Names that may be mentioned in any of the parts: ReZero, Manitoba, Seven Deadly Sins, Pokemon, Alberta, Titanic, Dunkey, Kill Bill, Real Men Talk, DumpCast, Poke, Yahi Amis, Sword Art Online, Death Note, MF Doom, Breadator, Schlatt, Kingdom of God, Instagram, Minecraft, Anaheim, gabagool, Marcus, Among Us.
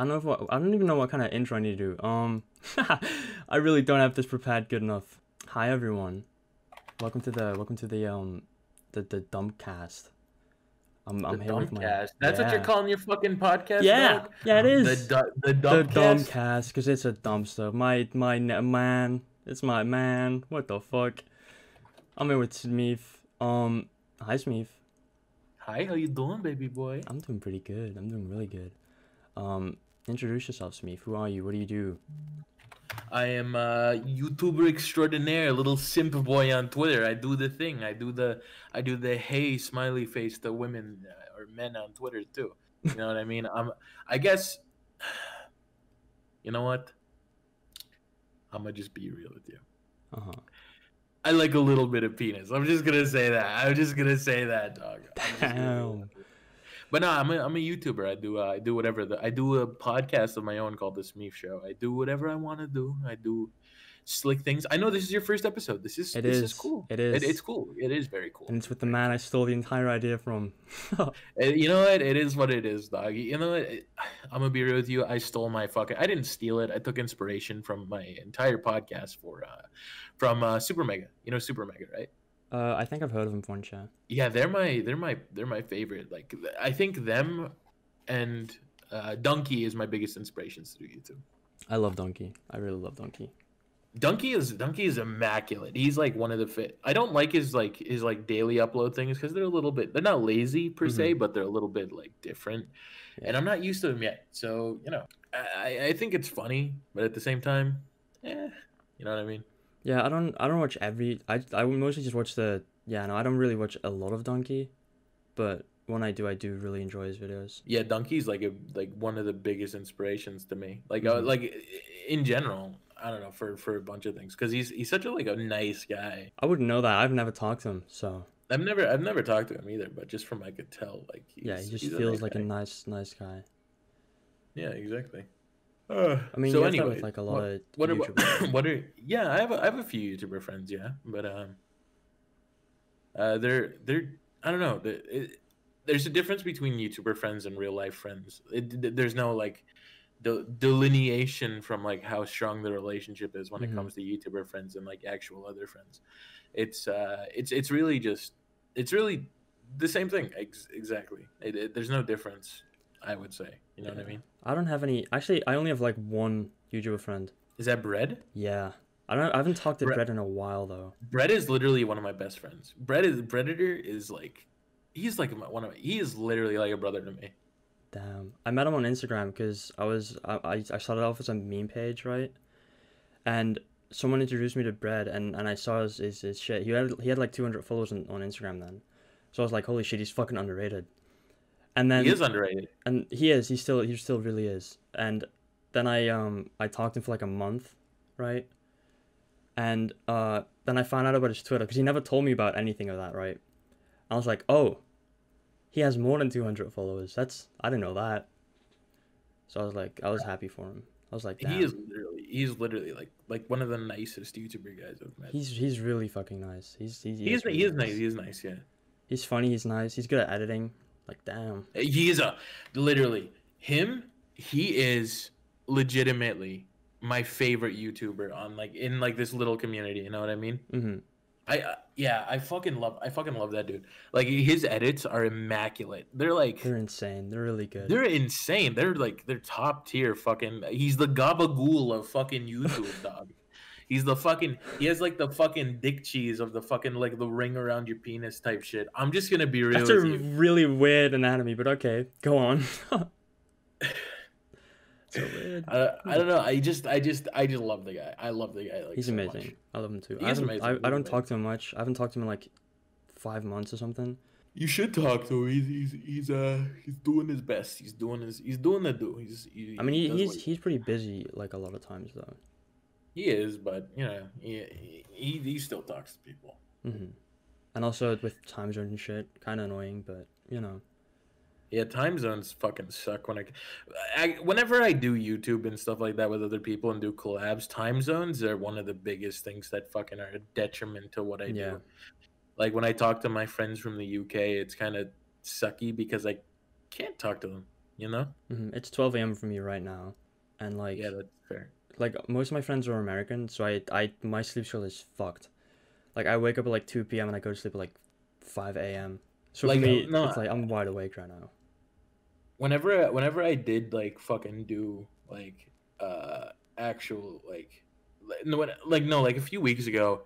I don't even know what kind of intro I need to do. I really don't have this prepared good enough. Hi everyone, welcome to the DumpCast. I'm here with my DumpCast. That's what you're calling your fucking podcast. Yeah, dog? Yeah, it is. The DumpCast, because it's a dumpster. My man, it's my man. What the fuck? I'm here with Smeef. Hi Smeef. Hi, how you doing, baby boy? I'm doing pretty good. I'm doing really good. Introduce yourself, Smeef. Who are you? What do you do? I am a YouTuber extraordinaire, little simp boy on Twitter. I do the thing. I do the hey smiley face to women or men on Twitter too. You know what I mean? I guess. You know what? I'm gonna just be real with you. I like a little bit of penis. I'm just gonna say that. Dog. Damn. But no, I'm a YouTuber. I do whatever. I do a podcast of my own called The Smeef Show. I do whatever I want to do. I do slick things. I know this is your first episode. This is cool. It is. It's cool. It is very cool. And it's with the man I stole the entire idea from. You know what? It is what it is, dog. You know what? I'm gonna be real with you. I stole my fucking. I didn't steal it. I took inspiration from my entire podcast from Super Mega. You know Super Mega, right? I think I've heard of them for one show. Yeah, they're my favorite. Like I think them and Dunkey is my biggest inspirations to do YouTube. I love Dunkey. I really love Dunkey. Dunkey is immaculate. He's like one of the fit. I don't like his daily upload things because they're a little bit. They're not lazy per se, but they're a little bit like different. Yeah. And I'm not used to them yet, so you know, I think it's funny, but at the same time, you know what I mean. Yeah, I don't watch every. I mostly just watch the. Yeah, no, I don't really watch a lot of Dunkey, but when I do really enjoy his videos. Yeah, Dunkey's like one of the biggest inspirations to me. Like like in general, I don't know for a bunch of things because he's such a nice guy. I wouldn't know that. I've never talked to him, so. I've never talked to him either, but just from I could tell like. He just feels like a nice guy. Yeah, exactly. I mean, so anyway, with, a lot of YouTubers. Yeah, I have a few YouTuber friends, yeah, but they're I don't know. There's a difference between YouTuber friends and real life friends. There's no delineation from how strong the relationship is when it comes to YouTuber friends and actual other friends. It's really the same thing exactly. There's no difference. I would say, you know what I mean. I don't have any. Actually, I only have one YouTuber friend. Is that Bread? Yeah, I haven't talked to Bread in a while though. Bread is literally one of my best friends. Breadator is he is literally a brother to me. Damn, I met him on Instagram because I started off as a meme page, right? And someone introduced me to Bread, and I saw his shit. He had 200 followers on Instagram then, so I was like, holy shit, he's fucking underrated. And then he is underrated, and he still really is. And then I talked to him for a month, right? And then I found out about his Twitter because he never told me about anything of that, right? I was like, oh, he has more than 200 followers. I didn't know that. So I was happy for him. I was like, damn. He's literally like one of the nicest YouTuber guys I've met. He's really fucking nice. He is nice. Yeah. He's funny. He's nice. He's good at editing. Damn, he is legitimately my favorite YouTuber on in this little community, you know what I mean? I fucking love that dude. His edits are immaculate. They're insane. They're really good. They're insane. They're top tier fucking. He's the gabagool of fucking YouTube, dog. He's the fucking. He has the fucking dick cheese of the fucking the ring around your penis type shit. I'm just gonna be real. That's with a you. Really weird anatomy, but okay, go on. So weird. I don't know. I just love the guy. I love the guy. He's so amazing. Much. I love him too. He's amazing. I don't talk to him much. I haven't talked to him in 5 months or something. You should talk to him. He's doing his best. He's doing the do. He's pretty busy a lot of times though. He is, but you know, he still talks to people. And also with time zone and shit, kind of annoying, but you know. Yeah, time zones fucking suck. Whenever I do YouTube and stuff like that with other people and do collabs, time zones are one of the biggest things that fucking are a detriment to what I do. Like when I talk to my friends from the UK, it's kind of sucky because I can't talk to them. you know? Mm-hmm. It's 12 a.m. for me right now. And like, yeah, that's fair. Like, most of my friends are American, so I my sleep schedule is fucked. Like, I wake up at like 2 p.m. and I go to sleep at like 5 a.m. So like, for me, no, it's like I'm wide awake right now. Whenever I did like fucking do like actual like a few weeks ago,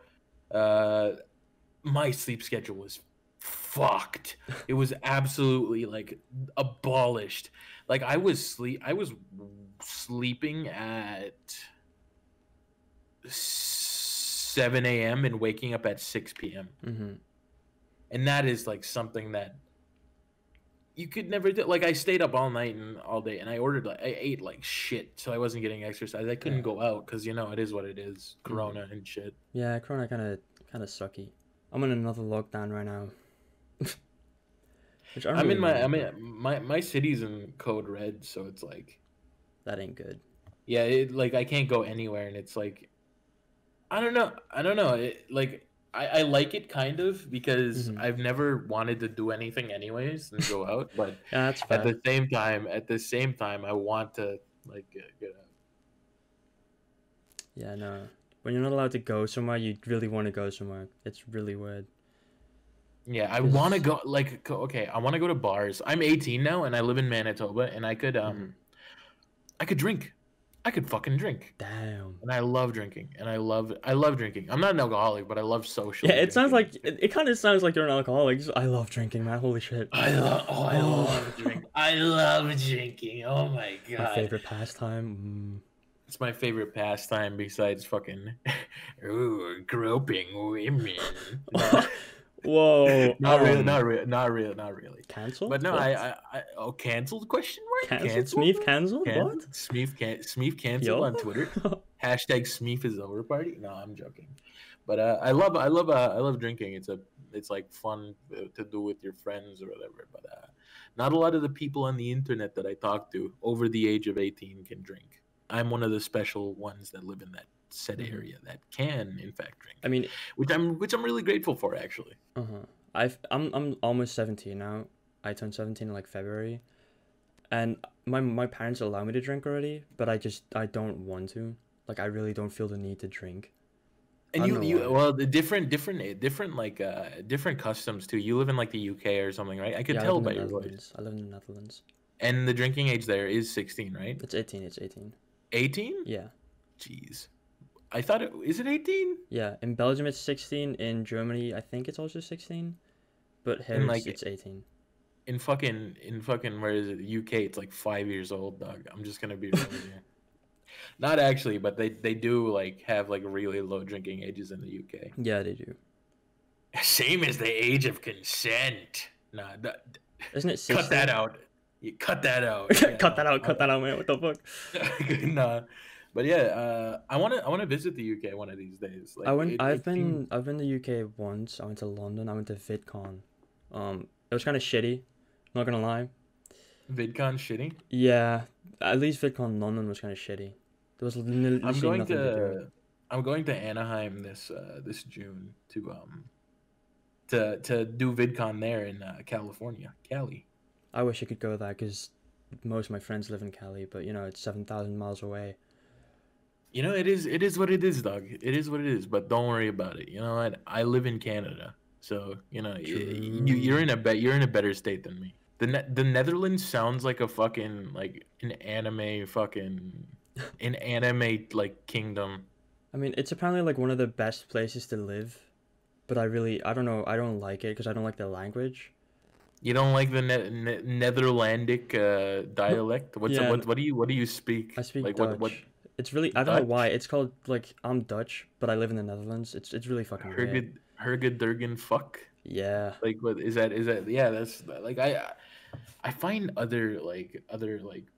my sleep schedule was fucked. It was absolutely like abolished. Like I was sleeping at 7 a.m. and waking up at 6 p.m. Mm-hmm. And that is like something that you could never do. Like I stayed up all night and all day, and I ate like shit, so I wasn't getting exercise. I couldn't go out because, you know, it is what it is. Corona mm-hmm. and shit. Yeah, Corona kind of sucky. I'm in another lockdown right now. Which my city's in code red, so it's like that ain't good. Yeah, like I can't go anywhere, and it's like I don't know. I like it kind of because mm-hmm. I've never wanted to do anything anyways and go out, but yeah, that's fair. At the same time, I want to like get out. Yeah, no. When you're not allowed to go somewhere, you really want to go somewhere. It's really weird. Yeah, I want to go. Like, okay, I want to go to bars. I'm 18 now, and I live in Manitoba, and I could drink. I could fucking drink. Damn. And I love drinking. And I love drinking. I'm not an alcoholic, but I love social. Yeah, it drinking. Sounds like it kind of sounds like you're an alcoholic. Just, I love drinking, man. Holy shit. I love drinking. Oh my god. My favorite pastime. It's my favorite pastime besides fucking groping women. Whoa. Not really. Cancelled? But no, what? I cancelled question mark? Smeef cancelled? What? Smeef cancelled on Twitter. Hashtag Smeef is over party. No, I'm joking. But I love drinking. It's like fun to do with your friends or whatever. But not a lot of the people on the internet that I talk to over the age of 18 can drink. I'm one of the special ones that live in that said area that can in fact drink. I mean, which I'm really grateful for, actually. I'm almost 17 now. I turned 17 in like February, and my parents allow me to drink already, but I don't want to. Like, I really don't feel the need to drink. And you well, the different like different customs too. You live in like the UK or something, right? I could tell by your voice. I live in the Netherlands, and the drinking age there is 16, right? It's 18. 18? Yeah. Jeez. I thought is it 18? Yeah, in Belgium it's 16. In Germany, I think it's also 16, but here it's 18. In fucking where is it? UK, it's like 5 years old, dog. I'm just gonna be real here. Not actually, but they do like have like really low drinking ages in the UK. Yeah, they do. Same as the age of consent. Nah, isn't it 16? Cut that out. You cut that out. Yeah. Cut that out, man. What the fuck? Nah. But yeah, I wanna visit the UK one of these days. Like, I've been to the UK once. I went to London. I went to VidCon. It was kind of shitty, not gonna lie. VidCon shitty? Yeah, at least VidCon London was kind of shitty. There was literally nothing to do. I'm going to Anaheim this June to do VidCon there in California, Cali. I wish I could go there because most of my friends live in Cali, but you know it's 7,000 miles away. You know, it is what it is, dog. It is what it is, but don't worry about it. You know what? I live in Canada, so you know you're in a better state than me. The Netherlands sounds like a fucking like an anime like kingdom. I mean, it's apparently like one of the best places to live, but I don't know. I don't like it because I don't like the language. You don't like the Netherlandic dialect. What do you speak? I speak like Dutch. What? It's really, I don't know why it's called like I'm Dutch, but I live in the Netherlands. It's really fucking weird. Hergedergen fuck. Yeah. Like what is that? Yeah, that's like I find other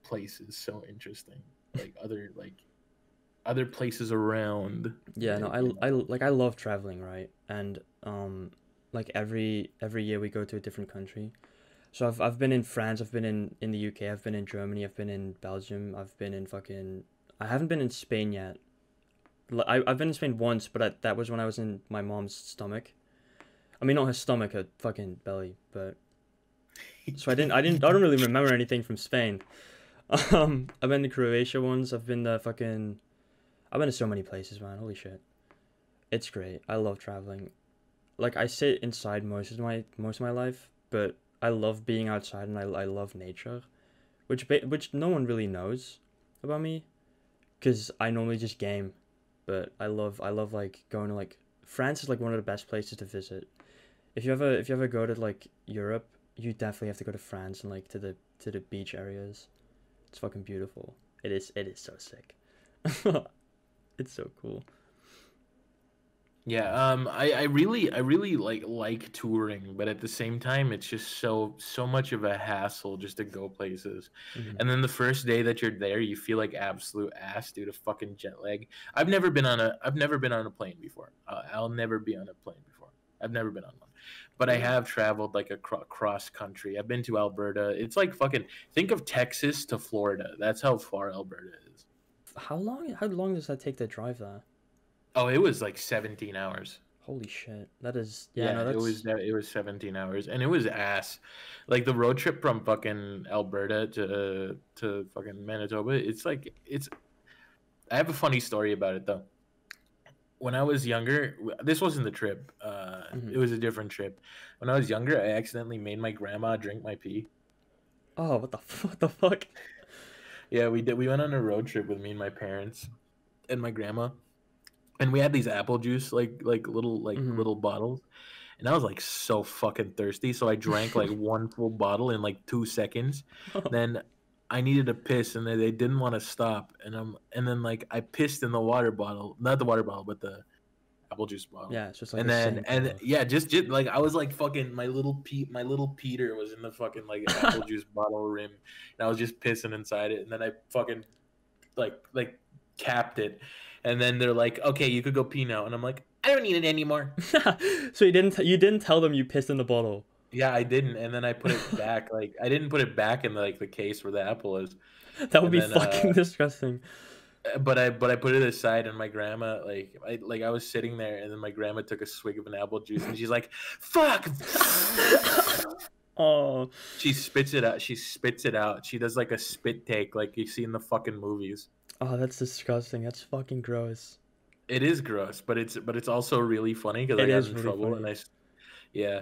places so interesting. Like other places around. Yeah, no, I love traveling, right? And like every year we go to a different country. So I've been in France, I've been in the UK, I've been in Germany, I've been in Belgium, I've been in fucking I haven't been in Spain yet. I've been in Spain once, but that was when I was in my mom's stomach. I mean, not her stomach, her fucking belly, but... So I don't really remember anything from Spain. I've been to Croatia once. I've been to so many places, man. Holy shit, it's great. I love traveling. Like, I sit inside most of my life, but I love being outside, and I love nature, which no one really knows about me, because I normally just game. But I love like going to, like, France is like one of the best places to visit. If you ever go to like Europe, you definitely have to go to France and like to the beach areas. It's fucking beautiful. It is so sick. It's so cool. Yeah, I really like touring, but at the same time, it's just so much of a hassle just to go places. Mm-hmm. And then the first day that you're there, you feel like absolute ass due to fucking jet lag. I've never been on a plane before. I'll never be on a plane before. I've never been on one, but I have traveled like across country. I've been to Alberta. It's like fucking think of Texas to Florida. That's how far Alberta is. How long does that take to drive there? Oh, it was like 17 hours. Holy shit. That is... Yeah, no, that's... it was 17 hours. And it was ass. Like, the road trip from fucking Alberta to fucking Manitoba, it's... I have a funny story about it, though. When I was younger... This wasn't the trip. It was a different trip. When I was younger, I accidentally made my grandma drink my pee. Oh, what the fuck? Yeah, we did. We went on a road trip with me and my parents and my grandma. And we had these apple juice little bottles, and I was like so fucking thirsty, so I drank like one full bottle in like 2 seconds. Oh. Then I needed to piss, and they didn't want to stop, and then like I pissed in the water bottle, not the water bottle, but the apple juice bottle. Yeah, it's just like. And then just like I was like fucking my little Peter was in the fucking like apple juice bottle rim, and I was just pissing inside it, and then I fucking like capped it. And then they're like, okay, you could go pee now. And I'm like, I don't need it anymore. So you didn't tell them you pissed in the bottle. Yeah, I didn't. And then I put it back. Like, I didn't put it back in the case where the apple is. That would be fucking disgusting. But I put it aside, and my grandma, I was sitting there, and then my grandma took a swig of an apple juice, and she's like, fuck. Oh. She spits it out. She does like a spit take like you see in the fucking movies. Oh, that's disgusting. That's fucking gross. It is gross, but it's also really funny because I got in trouble and yeah.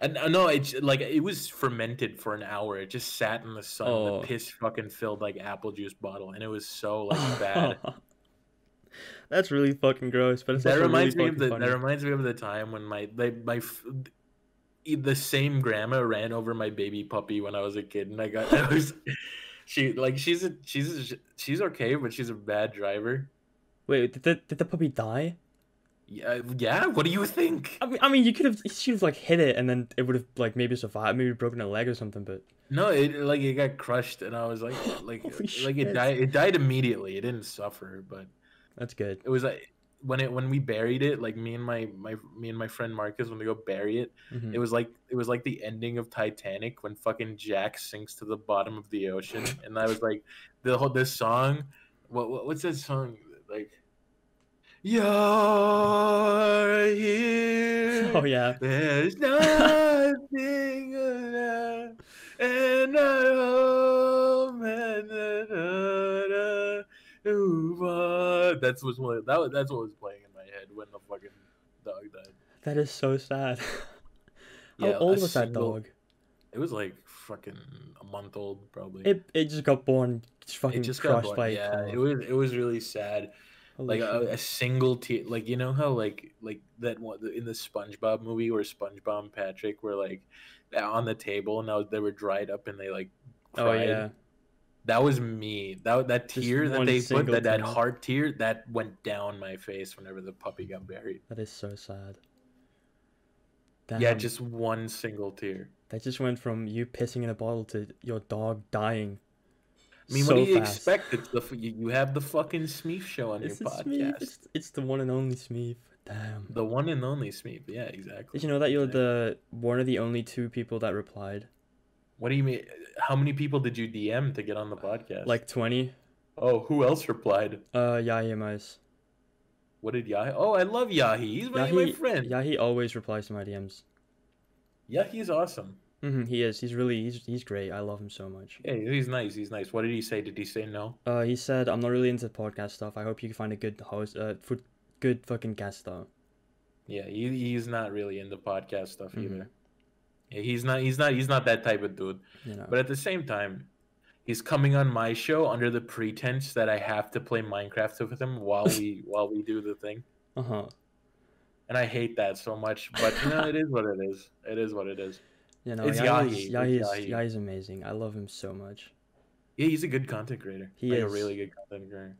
And no, it's like it was fermented for an hour. It just sat in the sun. Oh. The piss fucking filled like apple juice bottle, and it was so like bad. That's really fucking gross. But it's that reminds me of the time when the same grandma ran over my baby puppy when I was a kid, and she's okay, but she's a bad driver. Wait, did the puppy die? Yeah. What do you think? I mean, she would have like hit it, and then it would have like maybe survived, maybe broken a leg or something. But no, it got crushed, and I was like it died. It died immediately. It didn't suffer, but that's good. It was like when we buried it, like me and my friend Marcus, when we go bury it, it was like the ending of Titanic when fucking Jack sinks to the bottom of the ocean, and I was like, this song, what's that song like? You're here. Oh yeah. There's nothing left, and I'm home, and that's what was playing in my head when the fucking dog died. That is so sad. How old was that dog? It was like fucking a month old probably. It just got born, just crushed got born. Yeah, it was really sad. Holy like a single tear, like you know how like that one in the SpongeBob movie where SpongeBob and Patrick were like on the table and they were dried up and they like cried. Oh yeah. That was me. That tear that they put, that heart tear, that went down my face whenever the puppy got buried. That is so sad. Damn. Yeah, just one single tear. That just went from you pissing in a bottle to your dog dying. I mean, so what do you expect? It's you have the fucking Smeef Show on your podcast. It's the one and only Smeef. Damn. The one and only Smeef. Yeah, exactly. Did you know that you're the one of the only two people that replied? What do you mean? How many people did you DM to get on the podcast? Like 20. Oh, who else replied? Yahi Amis. What did Yahi? Oh, I love Yahi. He's my friend. Yahi always replies to my DMs. Yahi is awesome. He is. He's really. He's great. I love him so much. Yeah, he's nice. He's nice. What did he say? Did he say no? He said, "I'm not really into podcast stuff. I hope you can find a good host. Good fucking guest though." Yeah, he's not really into podcast stuff either. Yeah, he's not that type of dude. You know. But at the same time, he's coming on my show under the pretense that I have to play Minecraft with him while we do the thing. And I hate that so much. But you know, it is what it is. It is what it is. You know, Yahi is amazing. I love him so much. Yeah, he's a good content creator. He is a really good content creator.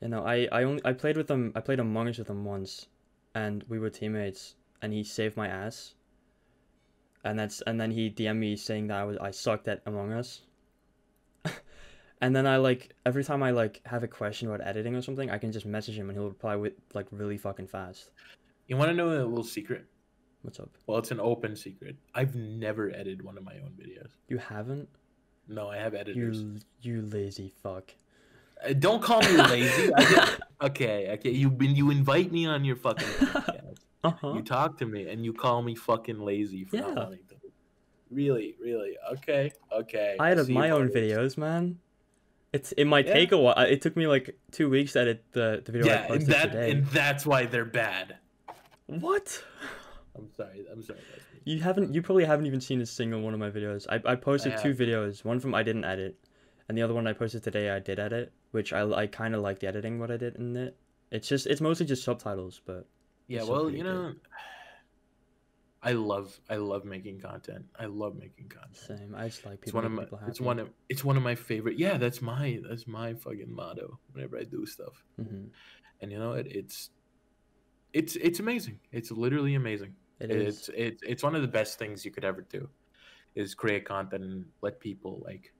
You know, I played with him. I played Among Us with him once, and we were teammates. And he saved my ass. And then he DM'd me saying that I sucked at Among Us. And then I every time I have a question about editing or something, I can just message him and he'll reply with really fucking fast. You want to know a little secret? What's up? Well, it's an open secret. I've never edited one of my own videos. You haven't? No, I have editors. You lazy fuck. Don't call me lazy. Okay. You invite me on your fucking podcast. You talk to me and you call me fucking lazy for not wanting to. Really. Okay. I edit my own videos, man. It might take a while. It took me 2 weeks to edit the video. Yeah, and that's why they're bad. What? I'm sorry. You probably haven't even seen a single one of my videos. I posted 2 videos. One from I didn't edit, and the other one I posted today I did edit, which I kind of liked the editing what I did in it. It's mostly just subtitles, but yeah. Well, you know, I love making content. I love making content. Same. I just like people. It's one of my favorite. Yeah, that's my fucking motto whenever I do stuff. And you know, it's amazing. It's literally amazing. It's one of the best things you could ever do, is create content and let people like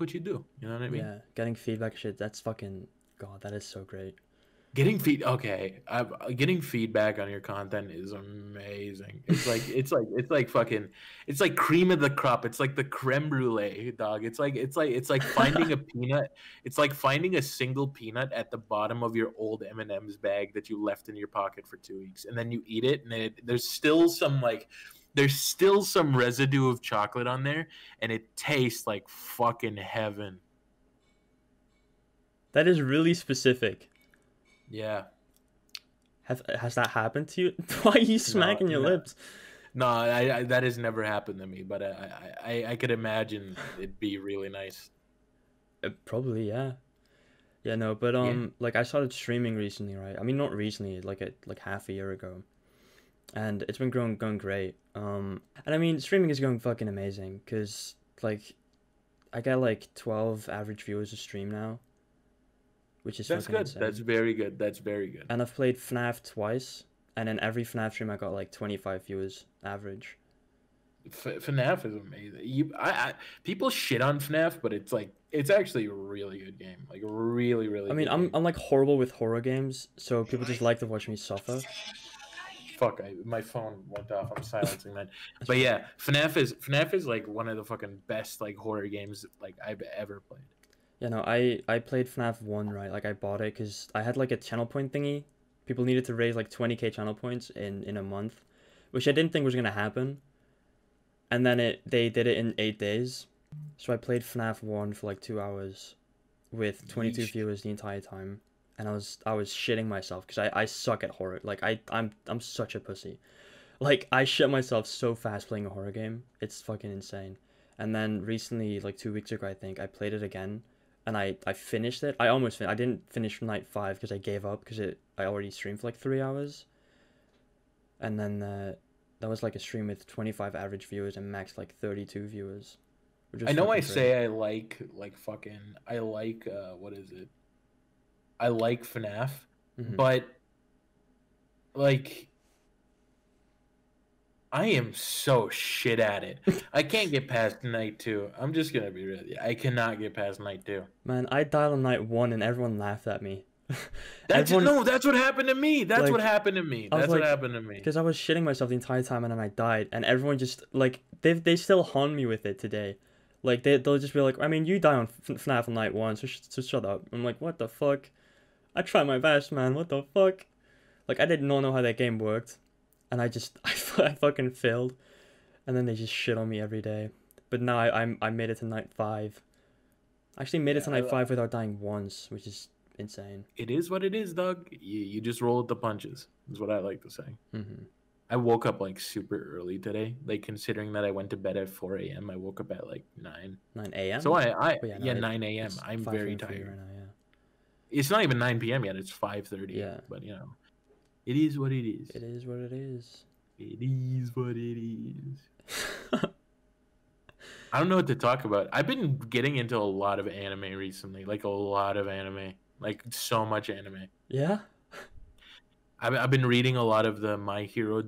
what you do. You know what I mean? Yeah, getting feedback, shit. That's fucking god. That is so great. Getting feedback on your content is amazing. It's like cream of the crop. It's like the creme brulee, dog. It's like finding a peanut. It's like finding a single peanut at the bottom of your old M&M's bag that you left in your pocket for 2 weeks, and then you eat it, and there's still some residue of chocolate on there, and it tastes like fucking heaven. That is really specific. Yeah. Has that happened to you? Why are you smacking your lips? No, I that has never happened to me, but I could imagine it'd be really nice. Probably, yeah. Yeah, no, but I started streaming recently, right? I mean, not recently, like half a year ago, and it's been going great. And I mean, streaming is going fucking amazing, cause I got 12 average viewers a stream now. Which is fucking insane. That's very good. And I've played FNAF twice, and in every FNAF stream I got 25 viewers average. FNAF is amazing. People shit on FNAF, but it's actually a really good game. Really. I mean, I'm horrible with horror games, so people just like to watch me suffer. Fuck! My phone went off. I'm silencing that. But yeah, FNAF is one of the fucking best horror games I've ever played. You know, I played FNAF 1, right? I bought it because I had a channel point thingy. People needed to raise 20k channel points in a month, which I didn't think was gonna happen. And then they did it in 8 days. So I played FNAF 1 for 2 hours, with 22 viewers the entire time, and I was shitting myself because I suck at horror. I'm such a pussy. I shit myself so fast playing a horror game. It's fucking insane. And then recently, 2 weeks ago, I think I played it again. And I finished it. I almost finished. I didn't finish night 5 because I gave up because I already streamed for 3 hours. And then that was a stream with 25 average viewers and max 32 viewers. I know I say I like FNAF, but I am so shit at it. I can't get past night 2. I'm just gonna be real. I cannot get past night 2. Man, I died on night 1 and everyone laughed at me. That's what happened to me. Because I was shitting myself the entire time and then I died, and everyone just they still haunt me with it today. They'll just be like, I mean, you died on FNAF on night 1, so shut up. I'm like, what the fuck? I tried my best, man. What the fuck? I did not know how that game worked. And I fucking failed. and then they just shit on me every day. But now I made it to night 5. I actually made it to night 5 without dying once, which is insane. It is what it is, Doug. You just roll with the punches, is what I like to say. Mm-hmm. I woke up like super early today. Like considering that I went to bed at 4 a.m, I woke up at like 9 a.m. So yeah, 9 a.m. I'm very tired. Right now, yeah. It's not even 9 p.m. yet. It's 5:30. Yeah. But you know, it is what it is. It is what it is. It is what it is. I don't know what to talk about. I've been getting into a lot of anime recently. Like a lot of anime. Like so much anime. Yeah. I've been reading a lot of the My Hero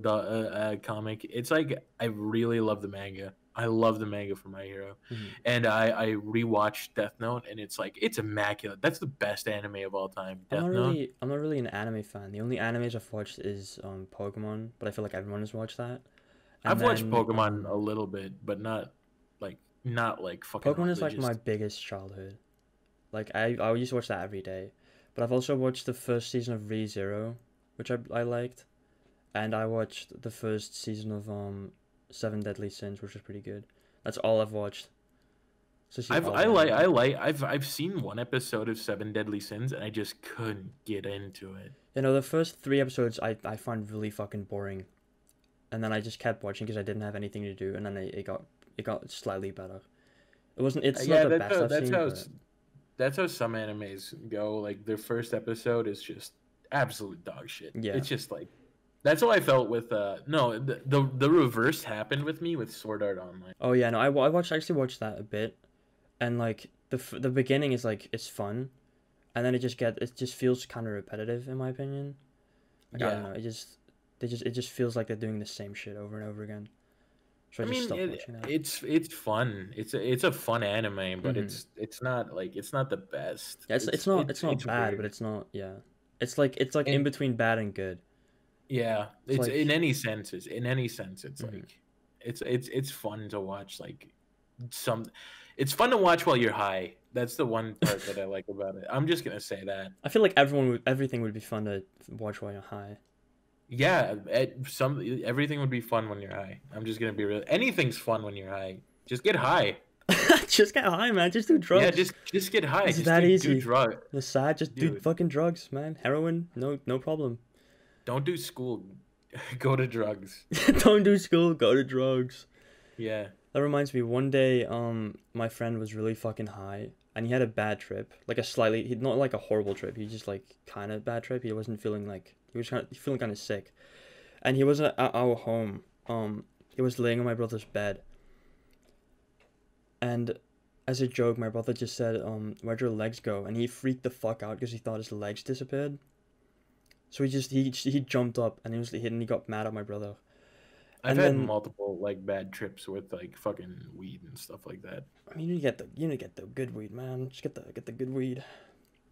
comic. It's like I really love the manga. I love the manga for My Hero. Mm-hmm. And I rewatched Death Note, and it's like it's immaculate. That's the best anime of all time. I'm not really an anime fan. The only animes I've watched is Pokemon, but I feel like everyone has watched that. And I've watched Pokemon a little bit, but not like fucking. Pokemon is like my biggest childhood. Like I used to watch that every day. But I've also watched the first season of ReZero, which I liked, and I watched the first season of Seven Deadly Sins, which was pretty good. That's all I've watched. So I've seen one episode of Seven Deadly Sins, and I just couldn't get into it. You know, the first 3 episodes I found really fucking boring, and then I just kept watching because I didn't have anything to do, and then it got slightly better. It wasn't. It's yeah, not the best. That's how some animes go. Like their first episode is just absolute dog shit. Yeah, it's just like that's how I felt with the reverse happened with me with Sword Art Online. Oh yeah, no, I actually watched that a bit, and like the beginning is like it's fun, and then it just feels kind of repetitive in my opinion. Like, yeah, I don't know, it just feels like they're doing the same shit over and over again. So I mean, stopped watching that. It's fun. It's a fun anime, but mm-hmm. it's not the best. Yeah, it's not bad, weird. But it's not yeah. It's like in between bad and good. Yeah, it's like, in any sense, it's mm-hmm. like it's fun to watch. Like it's fun to watch while you're high. That's the one part that I like about it. I'm just gonna say that. I feel like everything would be fun to watch while you're high. Yeah, everything would be fun when you're high. I'm just gonna be real. Anything's fun when you're high. Just get high. Just get high, man. Just do drugs. Yeah, just get high. It's just that easy. Do drugs. The side, just Dude. Do fucking drugs, man. Heroin, no problem. Don't do school. Go to drugs. Don't do school. Go to drugs. Yeah. That reminds me. One day, my friend was really fucking high, and he had a bad trip, like a slightly, not like a horrible trip. He just like kind of bad trip. He wasn't feeling like he was feeling kind of sick, and he wasn't at our home. He was laying on my brother's bed. And as a joke, my brother just said, where'd your legs go? And he freaked the fuck out because he thought his legs disappeared. So he jumped up and he got mad at my brother. I've had multiple like bad trips with like fucking weed and stuff like that. I mean, you need to get the good weed, man. Just get the good weed.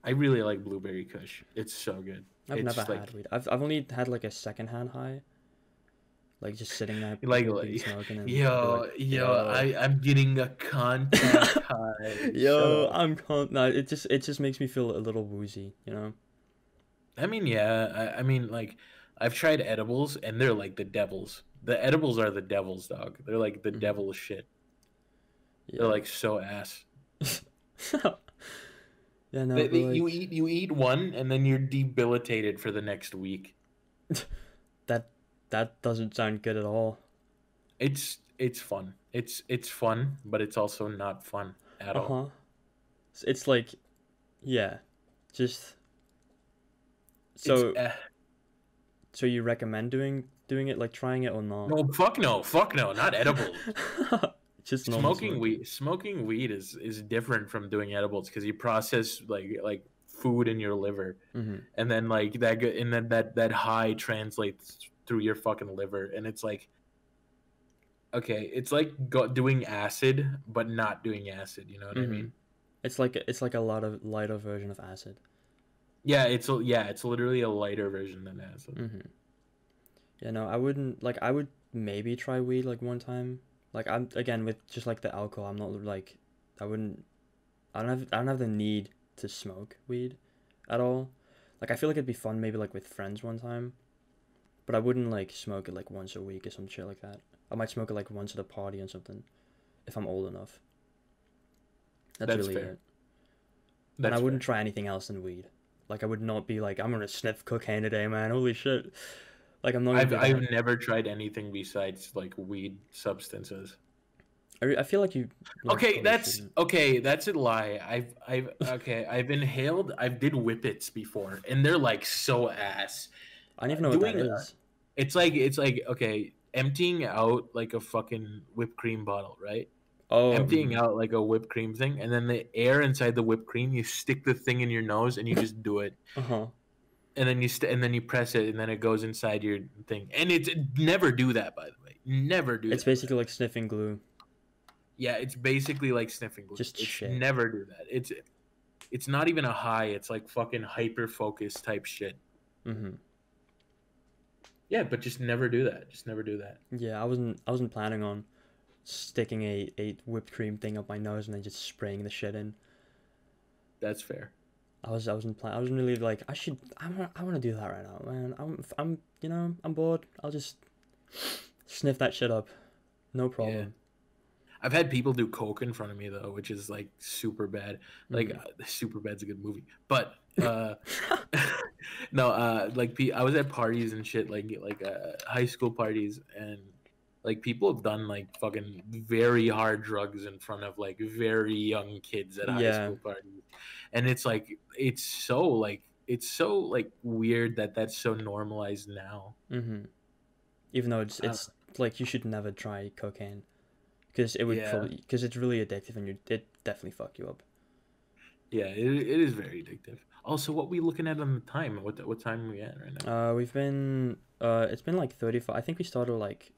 I really like blueberry kush. It's so good. I've never had weed. I've only had like a secondhand high. Like just sitting there, like smoking and I'm getting a contact high. No, it just makes me feel a little woozy, you know. I mean, yeah, I mean, like I've tried edibles and they're like the devils. The edibles are the devil's dog. They're like the mm-hmm. devil's shit. Yeah. They're like so ass. Yeah, no. You eat one and then you're debilitated for the next week. That doesn't sound good at all. It's fun. It's fun, but it's also not fun at all. It's like, yeah, just. So. So you recommend doing it, like trying it or not? No, fuck no, not edible. Just smoking weed is different from doing edibles because you process like food in your liver, mm-hmm. and then like that and then that high translates through your fucking liver, and it's like, okay, it's like doing acid but not doing acid, you know what mm-hmm. I mean? It's like a lot of lighter version of acid. Yeah, it's literally a lighter version than acid. Mm-hmm. Yeah, no, I would maybe try weed like one time. Like I'm again with just like the alcohol, I'm not like I don't have the need to smoke weed at all. Like I feel like it'd be fun maybe like with friends one time. But I wouldn't like smoke it like once a week or some shit like that. I might smoke it like once at a party or something, if I'm old enough. That's really fair. It. And I wouldn't try anything else than weed. Like I would not be like, I'm gonna sniff cocaine today, man. Holy shit! Like I'm not. I've never tried anything besides like weed substances. I feel like you. Like, okay, that's okay. That's a lie. I've inhaled. I've did whippets before, and they're like so ass. I don't even know what that is. It's like okay, emptying out like a fucking whipped cream bottle, right? Oh, emptying out like a whipped cream thing, and then the air inside the whipped cream, you stick the thing in your nose, and you just do it. Uh-huh. And then you press it, and then it goes inside your thing. And it's never do that, by the way. Never do. It's basically like sniffing glue. Yeah, it's basically like sniffing glue. Just shit. Never do that. It's not even a high. It's like fucking hyper focus type shit. Mm-hmm. Yeah, but just never do that. Just never do that. Yeah, I wasn't planning on sticking a whipped cream thing up my nose and then just spraying the shit in. That's fair. I wasn't really like I want to do that right now, man. I'm bored. I'll just sniff that shit up, no problem. Yeah. I've had people do coke in front of me though, which is like super bad. Like Super Bad's a good movie, but like I was at parties and shit, like high school parties, and like, people have done, like, fucking very hard drugs in front of, like, very young kids at high school parties. And it's, like, it's so, like, weird that that's so normalized now. Mm-hmm. Even though it's like, you should never try cocaine. Because it would probably... Because it's really addictive, and it definitely fuck you up. Yeah, it is very addictive. Also, what are we looking at on the time? What time are we at right now? We've been... it's been, like, 35... I think we started, like...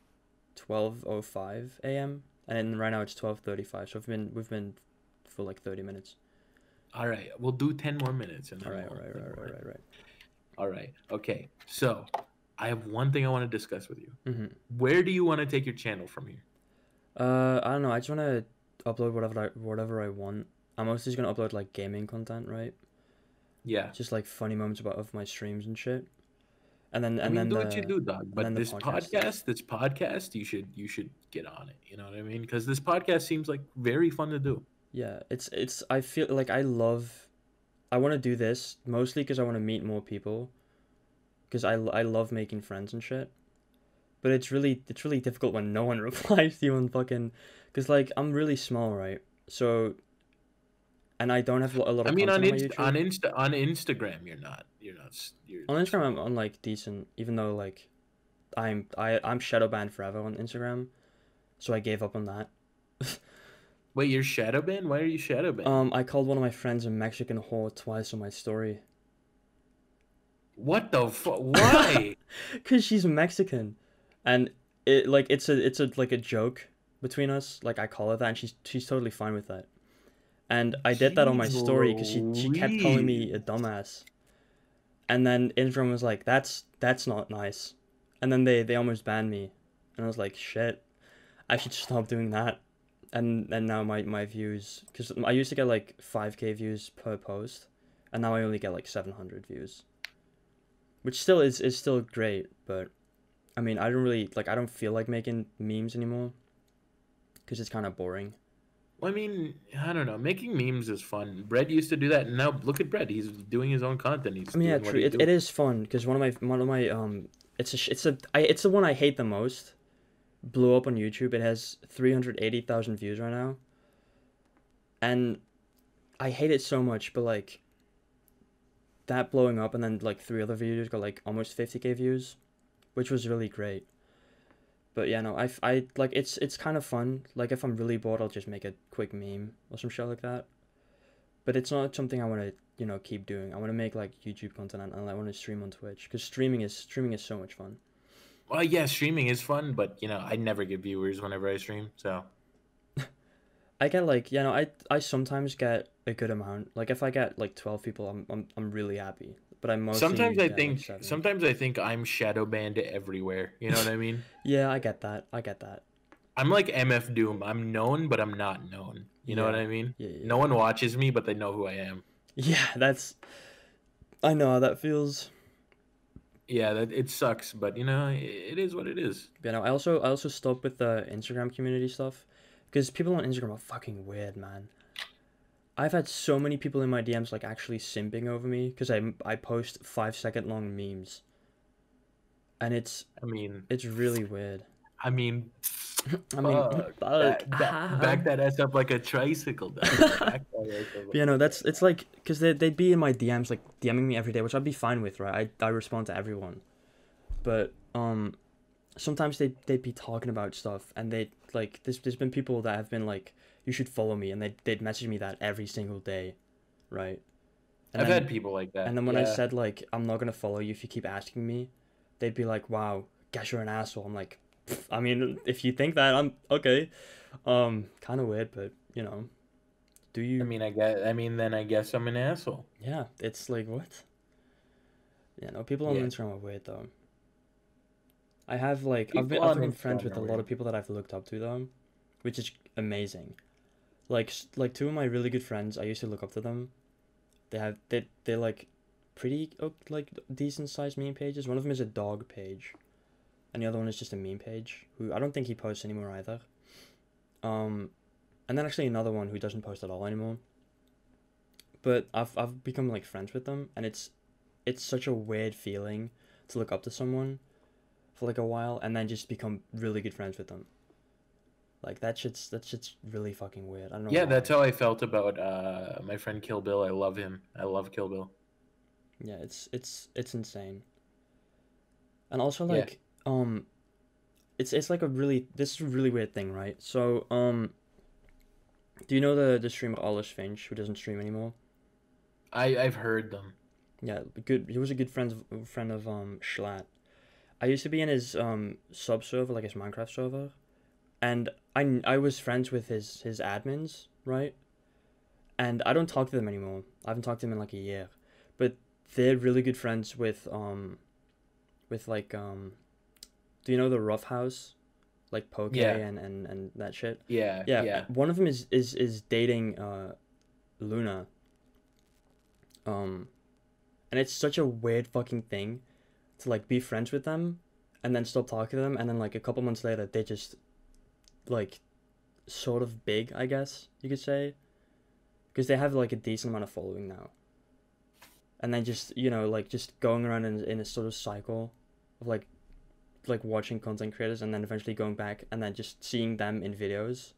12:05 a.m. and then right now it's 12:35, so we've been for like 30 minutes. All right, we'll do 10 more minutes and then all right, okay, so I have one thing I want to discuss with you. Mm-hmm. Where do you want to take your channel from here? I don't know, I just want to upload whatever I want. I'm mostly just gonna upload like gaming content, right? Yeah, just like funny moments of my streams and shit. And then do what you do, dog. But this podcast, you should get on it. You know what I mean? Because this podcast seems like very fun to do. Yeah, it's. I feel like I want to do this mostly because I want to meet more people. Because I love making friends and shit. But it's really difficult when no one replies to you and fucking. Because like I'm really small, right? So. And I don't have a lot of. I mean, on Instagram, you're not. You're on Instagram, I'm on like decent, even though like, I'm shadow banned forever on Instagram, so I gave up on that. Wait, you're shadow banned? Why are you shadow banned? I called one of my friends a Mexican whore twice on my story. What the fuck? Why? Cause she's Mexican, and it like it's a like a joke between us. Like I call her that, and she's totally fine with that. And I did that on my story because she kept calling me a dumbass. And then Instagram was like, that's not nice. And then they almost banned me. And I was like, shit, I should stop doing that. And now my views, because I used to get like 5K views per post. And now I only get like 700 views. Which still is still great. But I mean, I don't feel like making memes anymore. Because it's kind of boring. I mean, I don't know. Making memes is fun. Bread used to do that, and now look at Bread. He's doing his own content. He's. I mean, yeah, true. It is fun because one of my it's the one I hate the most. Blew up on YouTube. It has 380,000 views right now. And I hate it so much, but like that blowing up, and then like three other videos got like almost 50K views, which was really great. But yeah, no, I like it's kind of fun. Like if I'm really bored, I'll just make a quick meme or some shit like that. But it's not something I want to, you know, keep doing. I want to make like YouTube content, and I want to stream on Twitch because streaming is so much fun. Well, yeah, streaming is fun, but you know, I never get viewers whenever I stream, so. I get like, you know, I sometimes get a good amount. Like if I get like 12 people, I'm really happy. But sometimes I think I'm shadow banned everywhere. You know what I mean? Yeah, I get that. I'm like MF Doom. I'm known, but I'm not known. You know what I mean? Yeah. No one watches me, but they know who I am. Yeah, I know how that feels. Yeah, it sucks, but you know, it is what it is. But no, I also stopped with the Instagram community stuff because people on Instagram are fucking weird, man. I've had so many people in my DMs like actually simping over me because I post 5-second long memes, and it's really weird. Back that ass up like a tricycle. You know, it's like, because they'd be in my DMs, like, DMing me every day, which I'd be fine with, right? I respond to everyone. But, sometimes they'd be talking about stuff, and they'd, like, there's been people that have been like, you should follow me, and they'd message me that every single day, right? And I've had people like that. And then when I said, like, I'm not gonna follow you if you keep asking me, they'd be like, wow, guess you're an asshole. I'm like, I mean, if you think that, I'm okay. Kind of weird, but you know, do you? Then I guess I'm an asshole. Yeah, it's like what? Yeah, no, people on Instagram are weird though. I have like I've been friends with a lot of people that I've looked up to though, which is amazing. Like two of my really good friends, I used to look up to them. They're like pretty decent sized meme pages. One of them is a dog page. And the other one is just a meme page, who I don't think he posts anymore either. And then actually another one who doesn't post at all anymore. But I've become like friends with them, and it's such a weird feeling to look up to someone for like a while and then just become really good friends with them. Like that shit's really fucking weird. I don't know. Yeah, that's how I felt about my friend Kill Bill. I love him. I love Kill Bill. Yeah, it's insane. And also like it's like this is a really weird thing, right? So do you know the streamer Arliss Finch, who doesn't stream anymore? I've heard them. Yeah, good. He was a good friend of Schlatt. I used to be in his sub server, like his Minecraft server, and I was friends with his admins, right? And I don't talk to them anymore. I haven't talked to them in like a year, but they're really good friends with do you know the Rough House, like Poke and that shit? Yeah. One of them is dating Luna. And it's such a weird fucking thing to like be friends with them, and then stop talking to them, and then like a couple months later they just like sort of big, I guess you could say, because they have like a decent amount of following now. And then just, you know, like just going around in a sort of cycle of like watching content creators and then eventually going back and then just seeing them in videos.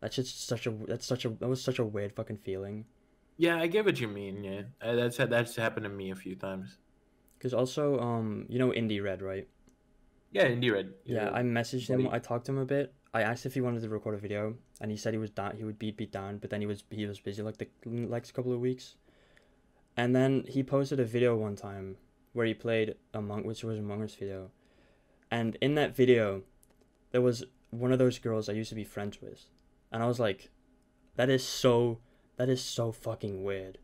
That was such a weird fucking feeling. Yeah, I get what you mean. Yeah, that's happened to me a few times. Because also, you know Indie Red, right? Yeah, Indie Red. Yeah, I messaged him. I talked to him a bit. I asked if he wanted to record a video, and he said he was down. He would be down, but then he was busy like the next couple of weeks. And then he posted a video one time where he played which was Among Us video. And in that video, there was one of those girls I used to be friends with, and I was like, "That is so fucking weird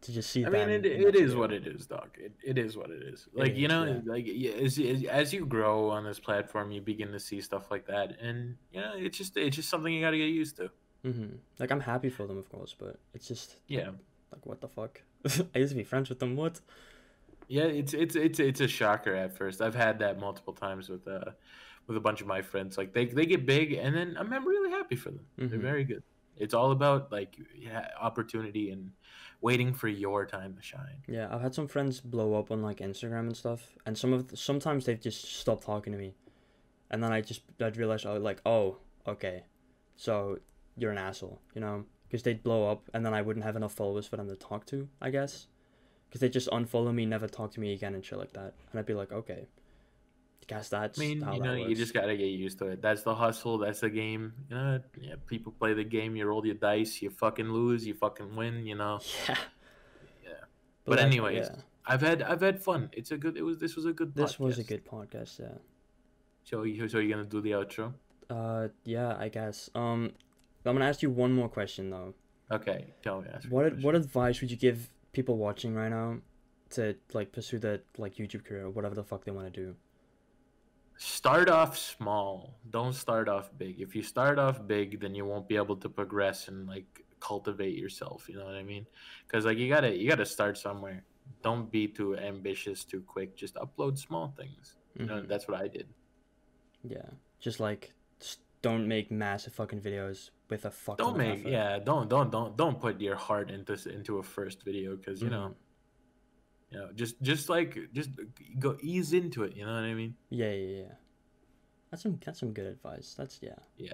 to just see." I mean, it is what it is, Doc. It is what it is. Like you know, like as you grow on this platform, you begin to see stuff like that, and you know, it's just something you gotta get used to. Mm-hmm. Like I'm happy for them, of course, but it's just like what the fuck? I used to be friends with them. What? Yeah, it's a shocker at first. I've had that multiple times with a bunch of my friends. Like they get big, and then I'm really happy for them. Mm-hmm. They're very good. It's all about opportunity and waiting for your time to shine. Yeah, I've had some friends blow up on like Instagram and stuff, and sometimes they've just stopped talking to me, and then I'd realize okay, so you're an asshole, you know, because they'd blow up, and then I wouldn't have enough followers for them to talk to, I guess. Because they just unfollow me, never talk to me again and shit like that. And I'd be like, okay. Guess that's how you know, you just got to get used to it. That's the hustle. That's the game. You know, yeah, people play the game. You roll your dice. You fucking lose. You fucking win, you know. Yeah. Yeah. But anyways, I've had fun. This was a good podcast. This was a good podcast, yeah. So you're going to do the outro? Yeah, I guess. I'm going to ask you one more question, though. Okay. Tell me. What advice would you give people watching right now to like pursue their like YouTube career or whatever the fuck they want to do? Start off small. Don't start off big. If you start off big, then you won't be able to progress and like cultivate yourself, you know what I mean? Because like you gotta start somewhere. Don't be too ambitious, too quick. Just upload small things. Mm-hmm. You know, that's what I did. Yeah, just like just don't make massive fucking videos with a fucking. Don't make effort. Yeah. Don't put your heart into a first video because you know. You know, just go ease into it. You know what I mean? Yeah. That's some good advice. That's yeah.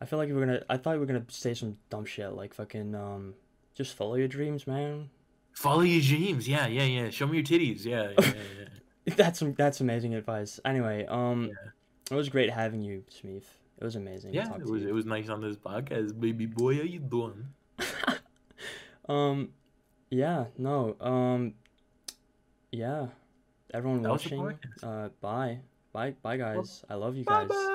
I feel like I thought we were gonna say some dumb shit like fucking just follow your dreams, man. Follow your dreams, yeah. Show me your titties, yeah. That's amazing advice. Anyway, It was great having you, Smeef. It was amazing. Yeah, it was nice on this podcast, baby boy. How you doing? Everyone watching. Bye guys. I love you guys. Bye.